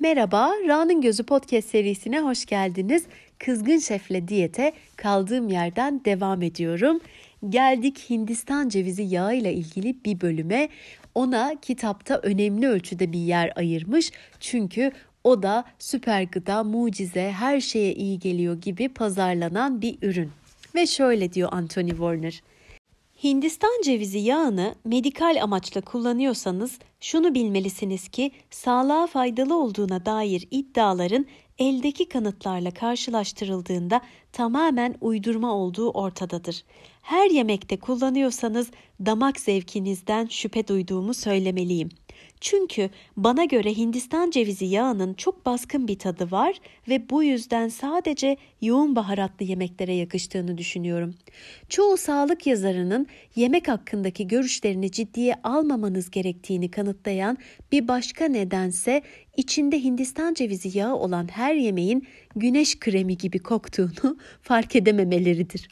Merhaba, Ra'nın Gözü podcast serisine hoş geldiniz. Kızgın şefle diyete kaldığım yerden devam ediyorum. Geldik Hindistan cevizi yağı ile ilgili bir bölüme. Ona kitapta önemli ölçüde bir yer ayırmış. Çünkü o da süper gıda, mucize, her şeye iyi geliyor gibi pazarlanan bir ürün. Ve şöyle diyor Anthony Warner: Hindistan cevizi yağını medikal amaçla kullanıyorsanız şunu bilmelisiniz ki sağlığa faydalı olduğuna dair iddiaların eldeki kanıtlarla karşılaştırıldığında tamamen uydurma olduğu ortadadır. Her yemekte kullanıyorsanız damak zevkinizden şüphe duyduğumu söylemeliyim. Çünkü bana göre Hindistan cevizi yağının çok baskın bir tadı var ve bu yüzden sadece yoğun baharatlı yemeklere yakıştığını düşünüyorum. Çoğu sağlık yazarının yemek hakkındaki görüşlerini ciddiye almamanız gerektiğini kanıtlayan bir başka nedense içinde Hindistan cevizi yağı olan her yemeğin güneş kremi gibi koktuğunu fark edememeleridir.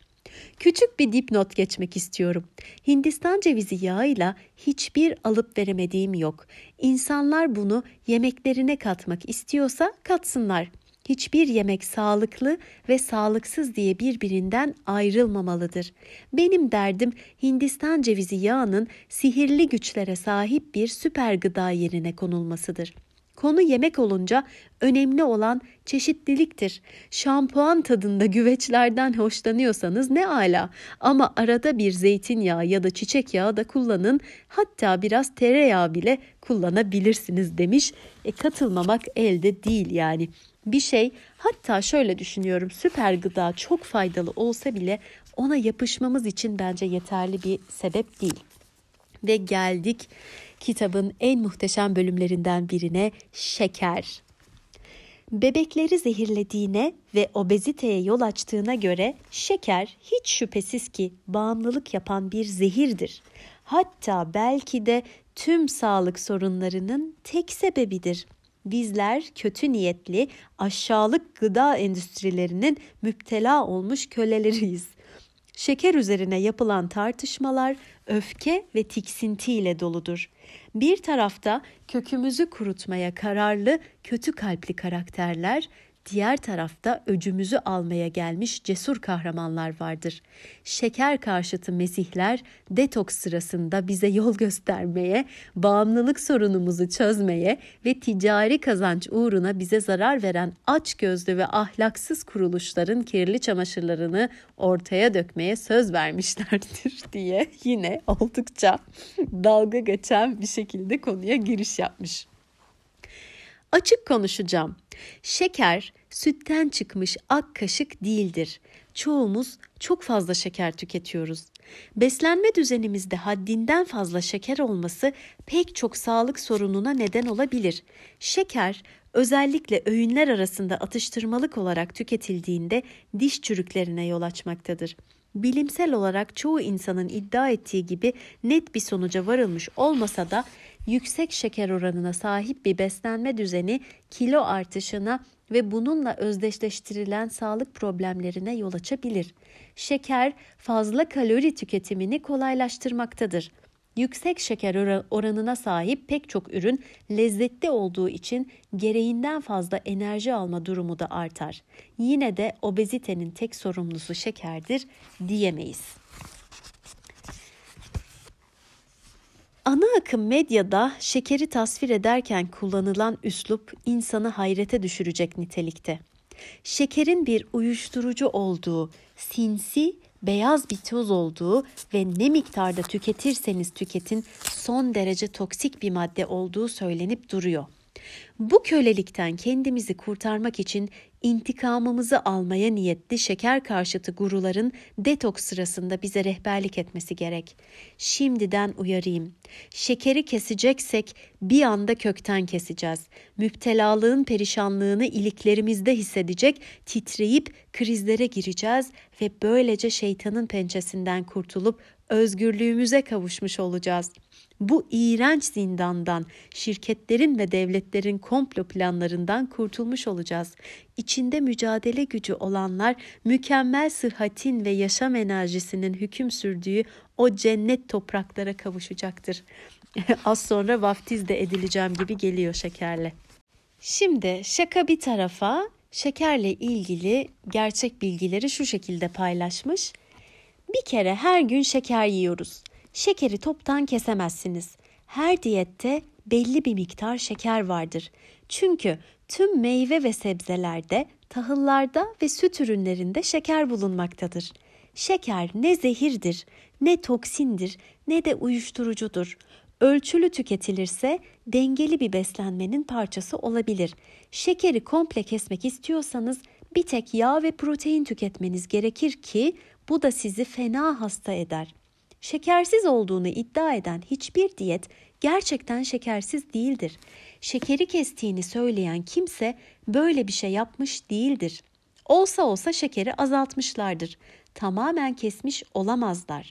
Küçük bir dipnot geçmek istiyorum. Hindistan cevizi yağıyla hiçbir alıp veremediğim yok. İnsanlar bunu yemeklerine katmak istiyorsa katsınlar. Hiçbir yemek sağlıklı ve sağlıksız diye birbirinden ayrılmamalıdır. Benim derdim Hindistan cevizi yağının sihirli güçlere sahip bir süper gıda yerine konulmasıdır. Konu yemek olunca önemli olan çeşitliliktir. Şampuan tadında güveçlerden hoşlanıyorsanız ne ala, ama arada bir zeytinyağı ya da çiçek yağı da kullanın, hatta biraz tereyağı bile kullanabilirsiniz demiş. Katılmamak elde değil yani. Bir şey, hatta şöyle düşünüyorum, süper gıda çok faydalı olsa bile ona yapışmamız için bence yeterli bir sebep değil. Ve geldik kitabın en muhteşem bölümlerinden birine: şeker. Bebekleri zehirlediğine ve obeziteye yol açtığına göre şeker hiç şüphesiz ki bağımlılık yapan bir zehirdir. Hatta belki de tüm sağlık sorunlarının tek sebebidir. Bizler kötü niyetli, aşağılık gıda endüstrilerinin müptela olmuş köleleriyiz. Şeker üzerine yapılan tartışmalar öfke ve tiksintiyle doludur. Bir tarafta kökümüzü kurutmaya kararlı, kötü kalpli karakterler, diğer tarafta öcümüzü almaya gelmiş cesur kahramanlar vardır. Şeker karşıtı mesihler detoks sırasında bize yol göstermeye, bağımlılık sorunumuzu çözmeye ve ticari kazanç uğruna bize zarar veren açgözlü ve ahlaksız kuruluşların kirli çamaşırlarını ortaya dökmeye söz vermişlerdir diye yine oldukça dalga geçen bir şekilde konuya giriş yapmış. Açık konuşacağım. Şeker sütten çıkmış ak kaşık değildir. Çoğumuz çok fazla şeker tüketiyoruz. Beslenme düzenimizde haddinden fazla şeker olması pek çok sağlık sorununa neden olabilir. Şeker özellikle öğünler arasında atıştırmalık olarak tüketildiğinde diş çürüklerine yol açmaktadır. Bilimsel olarak çoğu insanın iddia ettiği gibi net bir sonuca varılmış olmasa da yüksek şeker oranına sahip bir beslenme düzeni kilo artışına ve bununla özdeşleştirilen sağlık problemlerine yol açabilir. Şeker fazla kalori tüketimini kolaylaştırmaktadır. Yüksek şeker oranına sahip pek çok ürün lezzetli olduğu için gereğinden fazla enerji alma durumu da artar. Yine de obezitenin tek sorumlusu şekerdir diyemeyiz. Ana akım medyada şekeri tasvir ederken kullanılan üslup insanı hayrete düşürecek nitelikte. Şekerin bir uyuşturucu olduğu, sinsi, beyaz bir toz olduğu ve ne miktarda tüketirseniz tüketin son derece toksik bir madde olduğu söylenip duruyor. Bu kölelikten kendimizi kurtarmak için intikamımızı almaya niyetli şeker karşıtı guruların detoks sırasında bize rehberlik etmesi gerek. Şimdiden uyarayım. Şekeri keseceksek bir anda kökten keseceğiz. Müptelalığın perişanlığını iliklerimizde hissedecek, titreyip krizlere gireceğiz ve böylece şeytanın pençesinden kurtulup özgürlüğümüze kavuşmuş olacağız. Bu iğrenç zindandan, şirketlerin ve devletlerin komplo planlarından kurtulmuş olacağız. İçinde mücadele gücü olanlar mükemmel sıhhatin ve yaşam enerjisinin hüküm sürdüğü o cennet topraklara kavuşacaktır. Az sonra vaftiz de edileceğim gibi geliyor şekerle. Şimdi şaka bir tarafa, şekerle ilgili gerçek bilgileri şu şekilde paylaşmış. Bir kere her gün şeker yiyoruz. Şekeri toptan kesemezsiniz. Her diyette belli bir miktar şeker vardır. Çünkü tüm meyve ve sebzelerde, tahıllarda ve süt ürünlerinde şeker bulunmaktadır. Şeker ne zehirdir, ne toksindir, ne de uyuşturucudur. Ölçülü tüketilirse dengeli bir beslenmenin parçası olabilir. Şekeri komple kesmek istiyorsanız bir tek yağ ve protein tüketmeniz gerekir ki bu da sizi fena hasta eder. Şekersiz olduğunu iddia eden hiçbir diyet gerçekten şekersiz değildir. Şekeri kestiğini söyleyen kimse böyle bir şey yapmış değildir. Olsa olsa şekeri azaltmışlardır. Tamamen kesmiş olamazlar.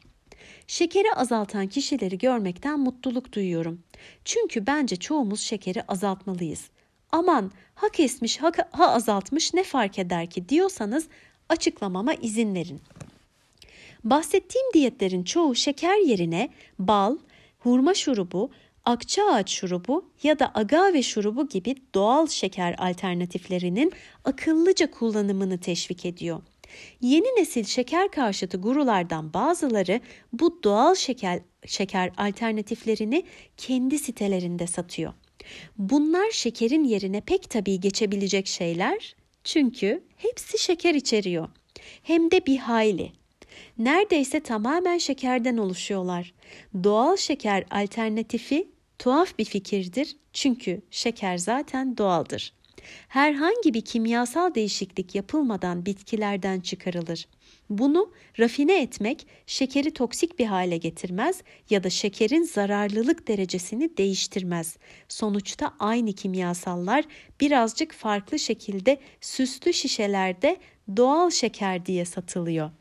Şekeri azaltan kişileri görmekten mutluluk duyuyorum. Çünkü bence çoğumuz şekeri azaltmalıyız. Aman ha kesmiş ha azaltmış ne fark eder ki diyorsanız açıklamama izin verin. Bahsettiğim diyetlerin çoğu şeker yerine bal, hurma şurubu, akçaağaç şurubu ya da agave şurubu gibi doğal şeker alternatiflerinin akıllıca kullanımını teşvik ediyor. Yeni nesil şeker karşıtı gurulardan bazıları bu doğal şeker alternatiflerini kendi sitelerinde satıyor. Bunlar şekerin yerine pek tabii geçebilecek şeyler çünkü hepsi şeker içeriyor. Hem de bir hayli. Neredeyse tamamen şekerden oluşuyorlar. Doğal şeker alternatifi tuhaf bir fikirdir çünkü şeker zaten doğaldır. Herhangi bir kimyasal değişiklik yapılmadan bitkilerden çıkarılır. Bunu rafine etmek şekeri toksik bir hale getirmez ya da şekerin zararlılık derecesini değiştirmez. Sonuçta aynı kimyasallar birazcık farklı şekilde süslü şişelerde doğal şeker diye satılıyor.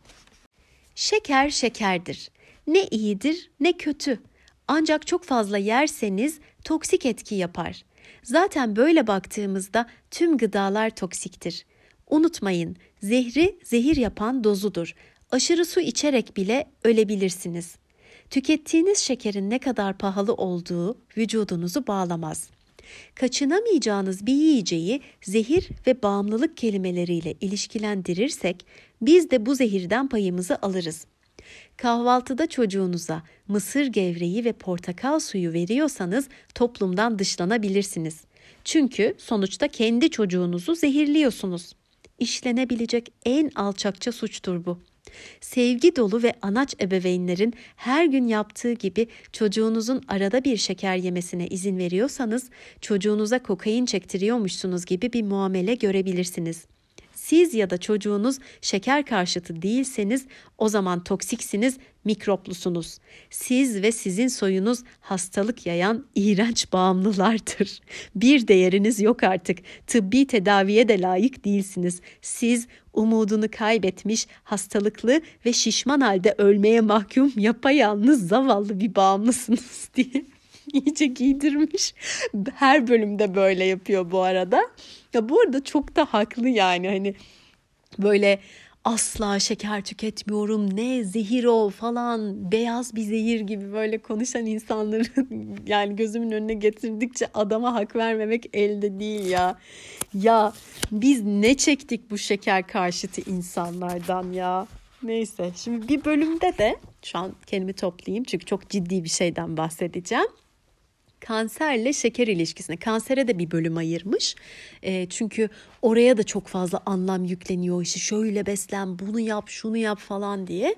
Şeker şekerdir. Ne iyidir ne kötü. Ancak çok fazla yerseniz toksik etki yapar. Zaten böyle baktığımızda tüm gıdalar toksiktir. Unutmayın, zehri zehir yapan dozudur. Aşırı su içerek bile ölebilirsiniz. Tükettiğiniz şekerin ne kadar pahalı olduğu vücudunuzu bağlamaz. Kaçınamayacağınız bir yiyeceği zehir ve bağımlılık kelimeleriyle ilişkilendirirsek biz de bu zehirden payımızı alırız. Kahvaltıda çocuğunuza mısır gevreği ve portakal suyu veriyorsanız toplumdan dışlanabilirsiniz. Çünkü sonuçta kendi çocuğunuzu zehirliyorsunuz. İşlenebilecek en alçakça suçtur bu. Sevgi dolu ve anaç ebeveynlerin her gün yaptığı gibi çocuğunuzun arada bir şeker yemesine izin veriyorsanız çocuğunuza kokain çektiriyormuşsunuz gibi bir muamele görebilirsiniz. Siz ya da çocuğunuz şeker karşıtı değilseniz o zaman toksiksiniz, mikroplusunuz. Siz ve sizin soyunuz hastalık yayan iğrenç bağımlılardır. Bir değeriniz yok artık. Tıbbi tedaviye de layık değilsiniz. Siz umudunu kaybetmiş, hastalıklı ve şişman halde ölmeye mahkum yapayalnız zavallı bir bağımlısınız diye iyice giydirmiş. Her bölümde böyle yapıyor bu arada. Ya bu arada çok da haklı yani hani böyle asla şeker tüketmiyorum ne zehir o falan beyaz bir zehir gibi böyle konuşan insanların yani gözümün önüne getirdikçe adama hak vermemek elde değil ya. Ya biz ne çektik bu şeker karşıtı insanlardan ya. Neyse şimdi bir bölümde de şu an kendimi toplayayım çünkü çok ciddi bir şeyden bahsedeceğim. Kanserle şeker ilişkisine, kansere de bir bölüm ayırmış. Çünkü oraya da çok fazla anlam yükleniyor. İşte şöyle beslen, bunu yap, şunu yap falan diye.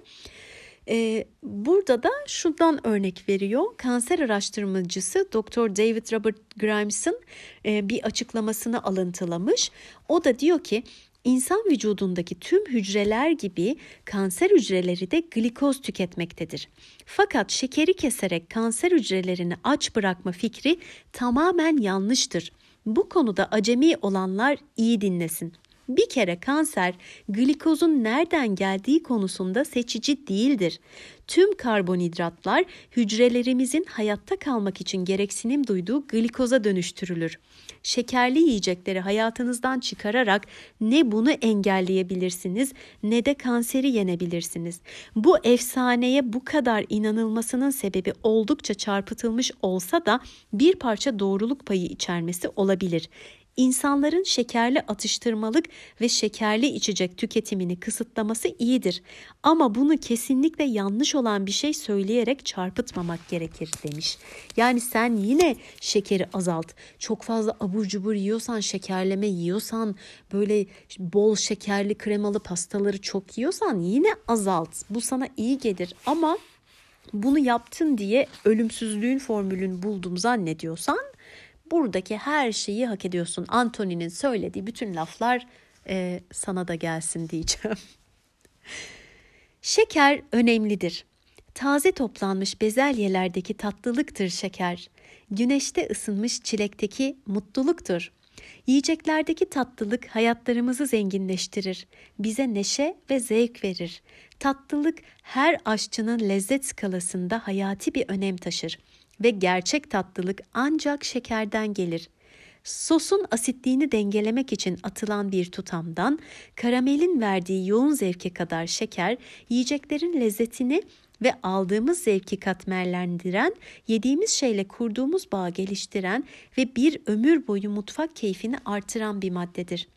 Burada da şundan örnek veriyor. Kanser araştırmacısı Dr. David Robert Grimes'ın bir açıklamasını alıntılamış. O da diyor ki, İnsan vücudundaki tüm hücreler gibi kanser hücreleri de glikoz tüketmektedir. Fakat şekeri keserek kanser hücrelerini aç bırakma fikri tamamen yanlıştır. Bu konuda acemi olanlar iyi dinlesin. Bir kere kanser glikozun nereden geldiği konusunda seçici değildir. Tüm karbonhidratlar hücrelerimizin hayatta kalmak için gereksinim duyduğu glikoza dönüştürülür. Şekerli yiyecekleri hayatınızdan çıkararak ne bunu engelleyebilirsiniz ne de kanseri yenebilirsiniz. Bu efsaneye bu kadar inanılmasının sebebi oldukça çarpıtılmış olsa da bir parça doğruluk payı içermesi olabilir. İnsanların şekerli atıştırmalık ve şekerli içecek tüketimini kısıtlaması iyidir ama bunu kesinlikle yanlış olan bir şey söyleyerek çarpıtmamak gerekir demiş. Yani sen yine şekeri azalt. Çok fazla abur cubur yiyorsan, şekerleme yiyorsan, böyle bol şekerli kremalı pastaları çok yiyorsan yine azalt. Bu sana iyi gelir ama bunu yaptın diye ölümsüzlüğün formülünü buldum zannediyorsan buradaki her şeyi hak ediyorsun. Anthony'nin söylediği bütün laflar sana da gelsin diyeceğim. Şeker önemlidir. Taze toplanmış bezelyelerdeki tatlılıktır şeker. Güneşte ısınmış çilekteki mutluluktur. Yiyeceklerdeki tatlılık hayatlarımızı zenginleştirir. Bize neşe ve zevk verir. Tatlılık her aşçının lezzet skalasında hayati bir önem taşır. Ve gerçek tatlılık ancak şekerden gelir. Sosun asitliğini dengelemek için atılan bir tutamdan, karamelin verdiği yoğun zevke kadar şeker, yiyeceklerin lezzetini ve aldığımız zevki katmerlendiren, yediğimiz şeyle kurduğumuz bağı geliştiren ve bir ömür boyu mutfak keyfini artıran bir maddedir.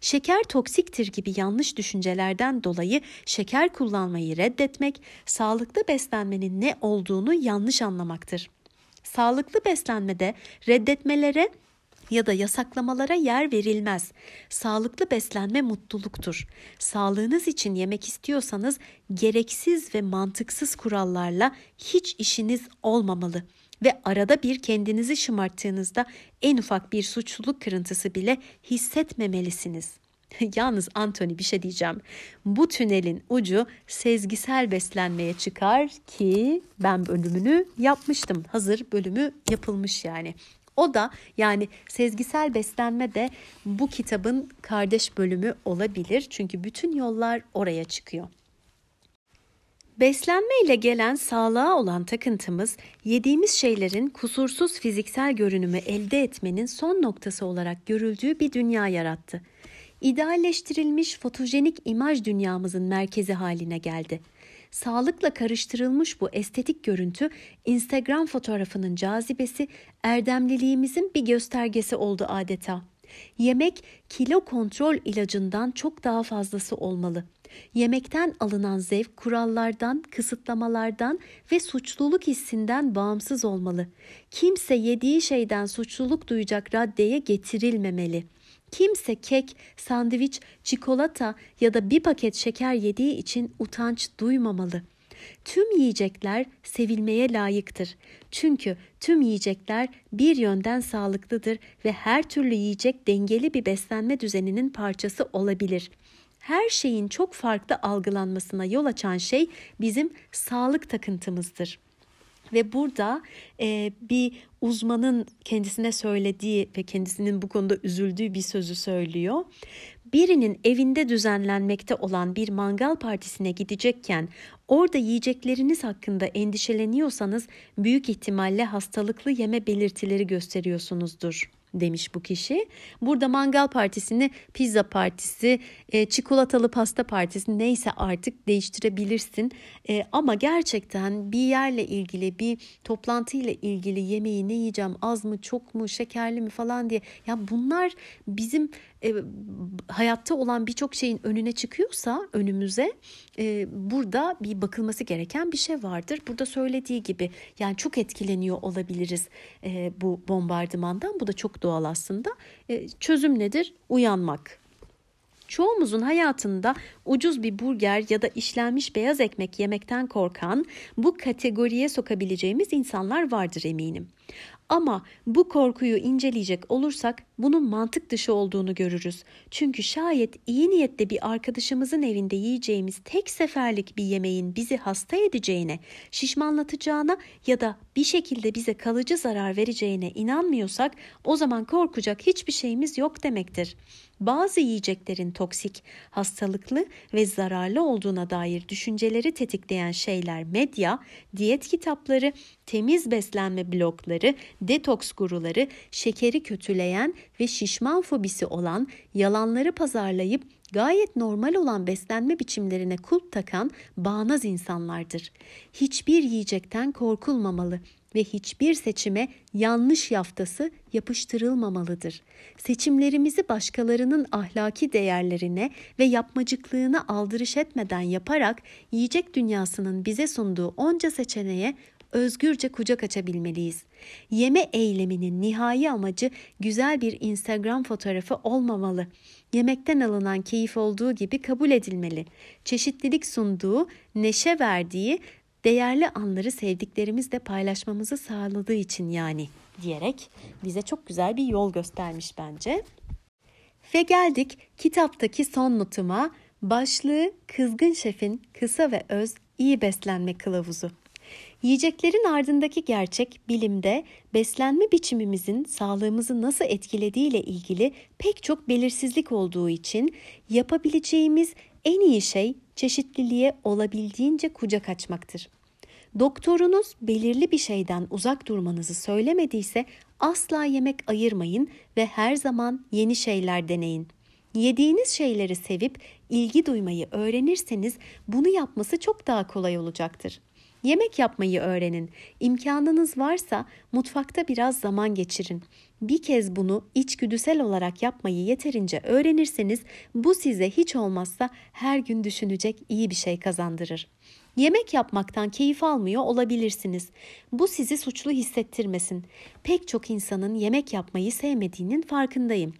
Şeker toksiktir gibi yanlış düşüncelerden dolayı şeker kullanmayı reddetmek, sağlıklı beslenmenin ne olduğunu yanlış anlamaktır. Sağlıklı beslenmede reddetmelere ya da yasaklamalara yer verilmez. Sağlıklı beslenme mutluluktur. Sağlığınız için yemek istiyorsanız gereksiz ve mantıksız kurallarla hiç işiniz olmamalı. Ve arada bir kendinizi şımarttığınızda en ufak bir suçluluk kırıntısı bile hissetmemelisiniz. Yalnız Anthony bir şey diyeceğim. Bu tünelin ucu sezgisel beslenmeye çıkar ki ben bölümünü yapmıştım. Hazır bölümü yapılmış yani. O da yani sezgisel beslenme de bu kitabın kardeş bölümü olabilir. Çünkü bütün yollar oraya çıkıyor. Beslenme ile gelen sağlığa olan takıntımız, yediğimiz şeylerin kusursuz fiziksel görünümü elde etmenin son noktası olarak görüldüğü bir dünya yarattı. İdealleştirilmiş fotojenik imaj dünyamızın merkezi haline geldi. Sağlıkla karıştırılmış bu estetik görüntü, Instagram fotoğrafının cazibesi, erdemliliğimizin bir göstergesi oldu adeta. Yemek, kilo kontrol ilacından çok daha fazlası olmalı. Yemekten alınan zevk kurallardan, kısıtlamalardan ve suçluluk hissinden bağımsız olmalı. Kimse yediği şeyden suçluluk duyacak raddeye getirilmemeli. Kimse kek, sandviç, çikolata ya da bir paket şeker yediği için utanç duymamalı. Tüm yiyecekler sevilmeye layıktır. Çünkü tüm yiyecekler bir yönden sağlıklıdır ve her türlü yiyecek dengeli bir beslenme düzeninin parçası olabilir. Her şeyin çok farklı algılanmasına yol açan şey bizim sağlık takıntımızdır. Ve burada bir uzmanın kendisine söylediği ve kendisinin bu konuda üzüldüğü bir sözü söylüyor. Birinin evinde düzenlenmekte olan bir mangal partisine gidecekken orada yiyecekleriniz hakkında endişeleniyorsanız büyük ihtimalle hastalıklı yeme belirtileri gösteriyorsunuzdur demiş bu kişi. Burada mangal partisini pizza partisi, çikolatalı pasta partisi neyse artık değiştirebilirsin. Ama gerçekten bir yerle ilgili, bir toplantıyla ilgili yemeği ne yiyeceğim, az mı, çok mu, şekerli mi falan diye. Ya bunlar bizim hayatta olan birçok şeyin önüne çıkıyorsa önümüze burada bir bakılması gereken bir şey vardır. Burada söylediği gibi yani çok etkileniyor olabiliriz bu bombardımandan. Bu da çok doğal aslında. Çözüm nedir? Uyanmak. Çoğumuzun hayatında ucuz bir burger ya da işlenmiş beyaz ekmek yemekten korkan, bu kategoriye sokabileceğimiz insanlar vardır eminim. Ama bu korkuyu inceleyecek olursak bunun mantık dışı olduğunu görürüz. Çünkü şayet iyi niyetle bir arkadaşımızın evinde yiyeceğimiz tek seferlik bir yemeğin bizi hasta edeceğine, şişmanlatacağına ya da bir şekilde bize kalıcı zarar vereceğine inanmıyorsak o zaman korkacak hiçbir şeyimiz yok demektir. Bazı yiyeceklerin toksik, hastalıklı ve zararlı olduğuna dair düşünceleri tetikleyen şeyler medya, diyet kitapları, temiz beslenme blogları, detoks guruları şekeri kötüleyen ve şişman fobisi olan, yalanları pazarlayıp gayet normal olan beslenme biçimlerine kulp takan bağnaz insanlardır. Hiçbir yiyecekten korkulmamalı ve hiçbir seçime yanlış yaftası yapıştırılmamalıdır. Seçimlerimizi başkalarının ahlaki değerlerine ve yapmacıklığına aldırış etmeden yaparak yiyecek dünyasının bize sunduğu onca seçeneğe özgürce kucak açabilmeliyiz. Yeme eyleminin nihai amacı güzel bir Instagram fotoğrafı olmamalı. Yemekten alınan keyif olduğu gibi kabul edilmeli. Çeşitlilik sunduğu, neşe verdiği, değerli anları sevdiklerimizle paylaşmamızı sağladığı için yani diyerek bize çok güzel bir yol göstermiş bence. Ve geldik kitaptaki son notuma, başlığı Kızgın Şef'in kısa ve öz iyi beslenme kılavuzu. Yiyeceklerin ardındaki gerçek bilimde beslenme biçimimizin sağlığımızı nasıl etkilediğiyle ilgili pek çok belirsizlik olduğu için yapabileceğimiz en iyi şey çeşitliliğe olabildiğince kucak açmaktır. Doktorunuz belirli bir şeyden uzak durmanızı söylemediyse asla yemek ayırmayın ve her zaman yeni şeyler deneyin. Yediğiniz şeyleri sevip ilgi duymayı öğrenirseniz bunu yapması çok daha kolay olacaktır. Yemek yapmayı öğrenin. İmkanınız varsa mutfakta biraz zaman geçirin. Bir kez bunu içgüdüsel olarak yapmayı yeterince öğrenirseniz bu size hiç olmazsa her gün düşünecek iyi bir şey kazandırır. Yemek yapmaktan keyif almıyor olabilirsiniz. Bu sizi suçlu hissettirmesin. Pek çok insanın yemek yapmayı sevmediğinin farkındayım.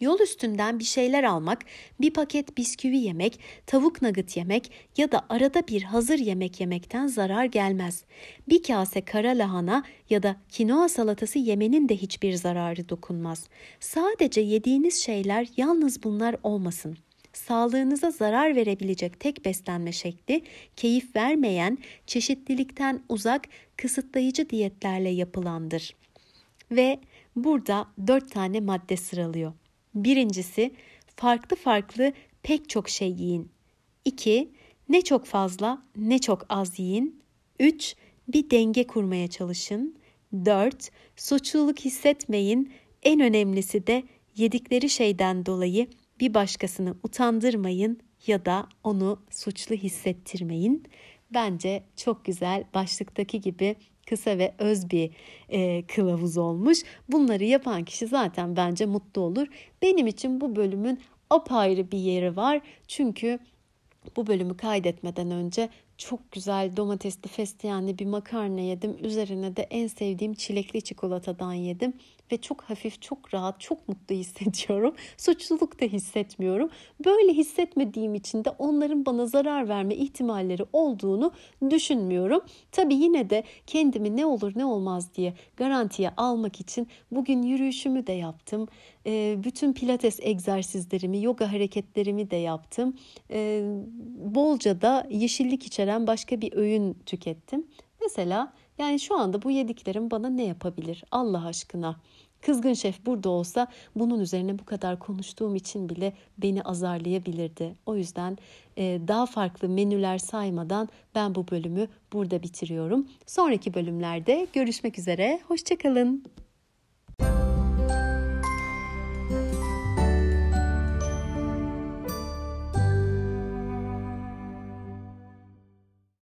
Yol üstünden bir şeyler almak, bir paket bisküvi yemek, tavuk nugget yemek ya da arada bir hazır yemek yemekten zarar gelmez. Bir kase kara lahana ya da kinoa salatası yemenin de hiçbir zararı dokunmaz. Sadece yediğiniz şeyler yalnız bunlar olmasın. Sağlığınıza zarar verebilecek tek beslenme şekli, keyif vermeyen, çeşitlilikten uzak, kısıtlayıcı diyetlerle yapılandır. Ve burada 4 tane madde sıralıyor. 1. Farklı pek çok şey yiyin. 2. Ne çok fazla ne çok az yiyin. 3. Bir denge kurmaya çalışın. 4. Suçluluk hissetmeyin. En önemlisi de yedikleri şeyden dolayı bir başkasını utandırmayın ya da onu suçlu hissettirmeyin. Bence çok güzel, başlıktaki gibi kısa ve öz bir kılavuz olmuş. Bunları yapan kişi zaten bence mutlu olur. Benim için bu bölümün apayrı bir yeri var. Çünkü bu bölümü kaydetmeden önce çok güzel domatesli fesleğenli bir makarna yedim. Üzerine de en sevdiğim çilekli çikolatadan yedim. Ve çok hafif, çok rahat, çok mutlu hissediyorum. Suçluluk da hissetmiyorum. Böyle hissetmediğim için de onların bana zarar verme ihtimalleri olduğunu düşünmüyorum. Tabii yine de kendimi ne olur ne olmaz diye garantiye almak için bugün yürüyüşümü de yaptım. Bütün pilates egzersizlerimi, yoga hareketlerimi de yaptım. Bolca da yeşillik içeren başka bir öğün tükettim. Mesela yani şu anda bu yediklerim bana ne yapabilir Allah aşkına? Kızgın Şef burada olsa bunun üzerine bu kadar konuştuğum için bile beni azarlayabilirdi. O yüzden daha farklı menüler saymadan ben bu bölümü burada bitiriyorum. Sonraki bölümlerde görüşmek üzere. Hoşça kalın.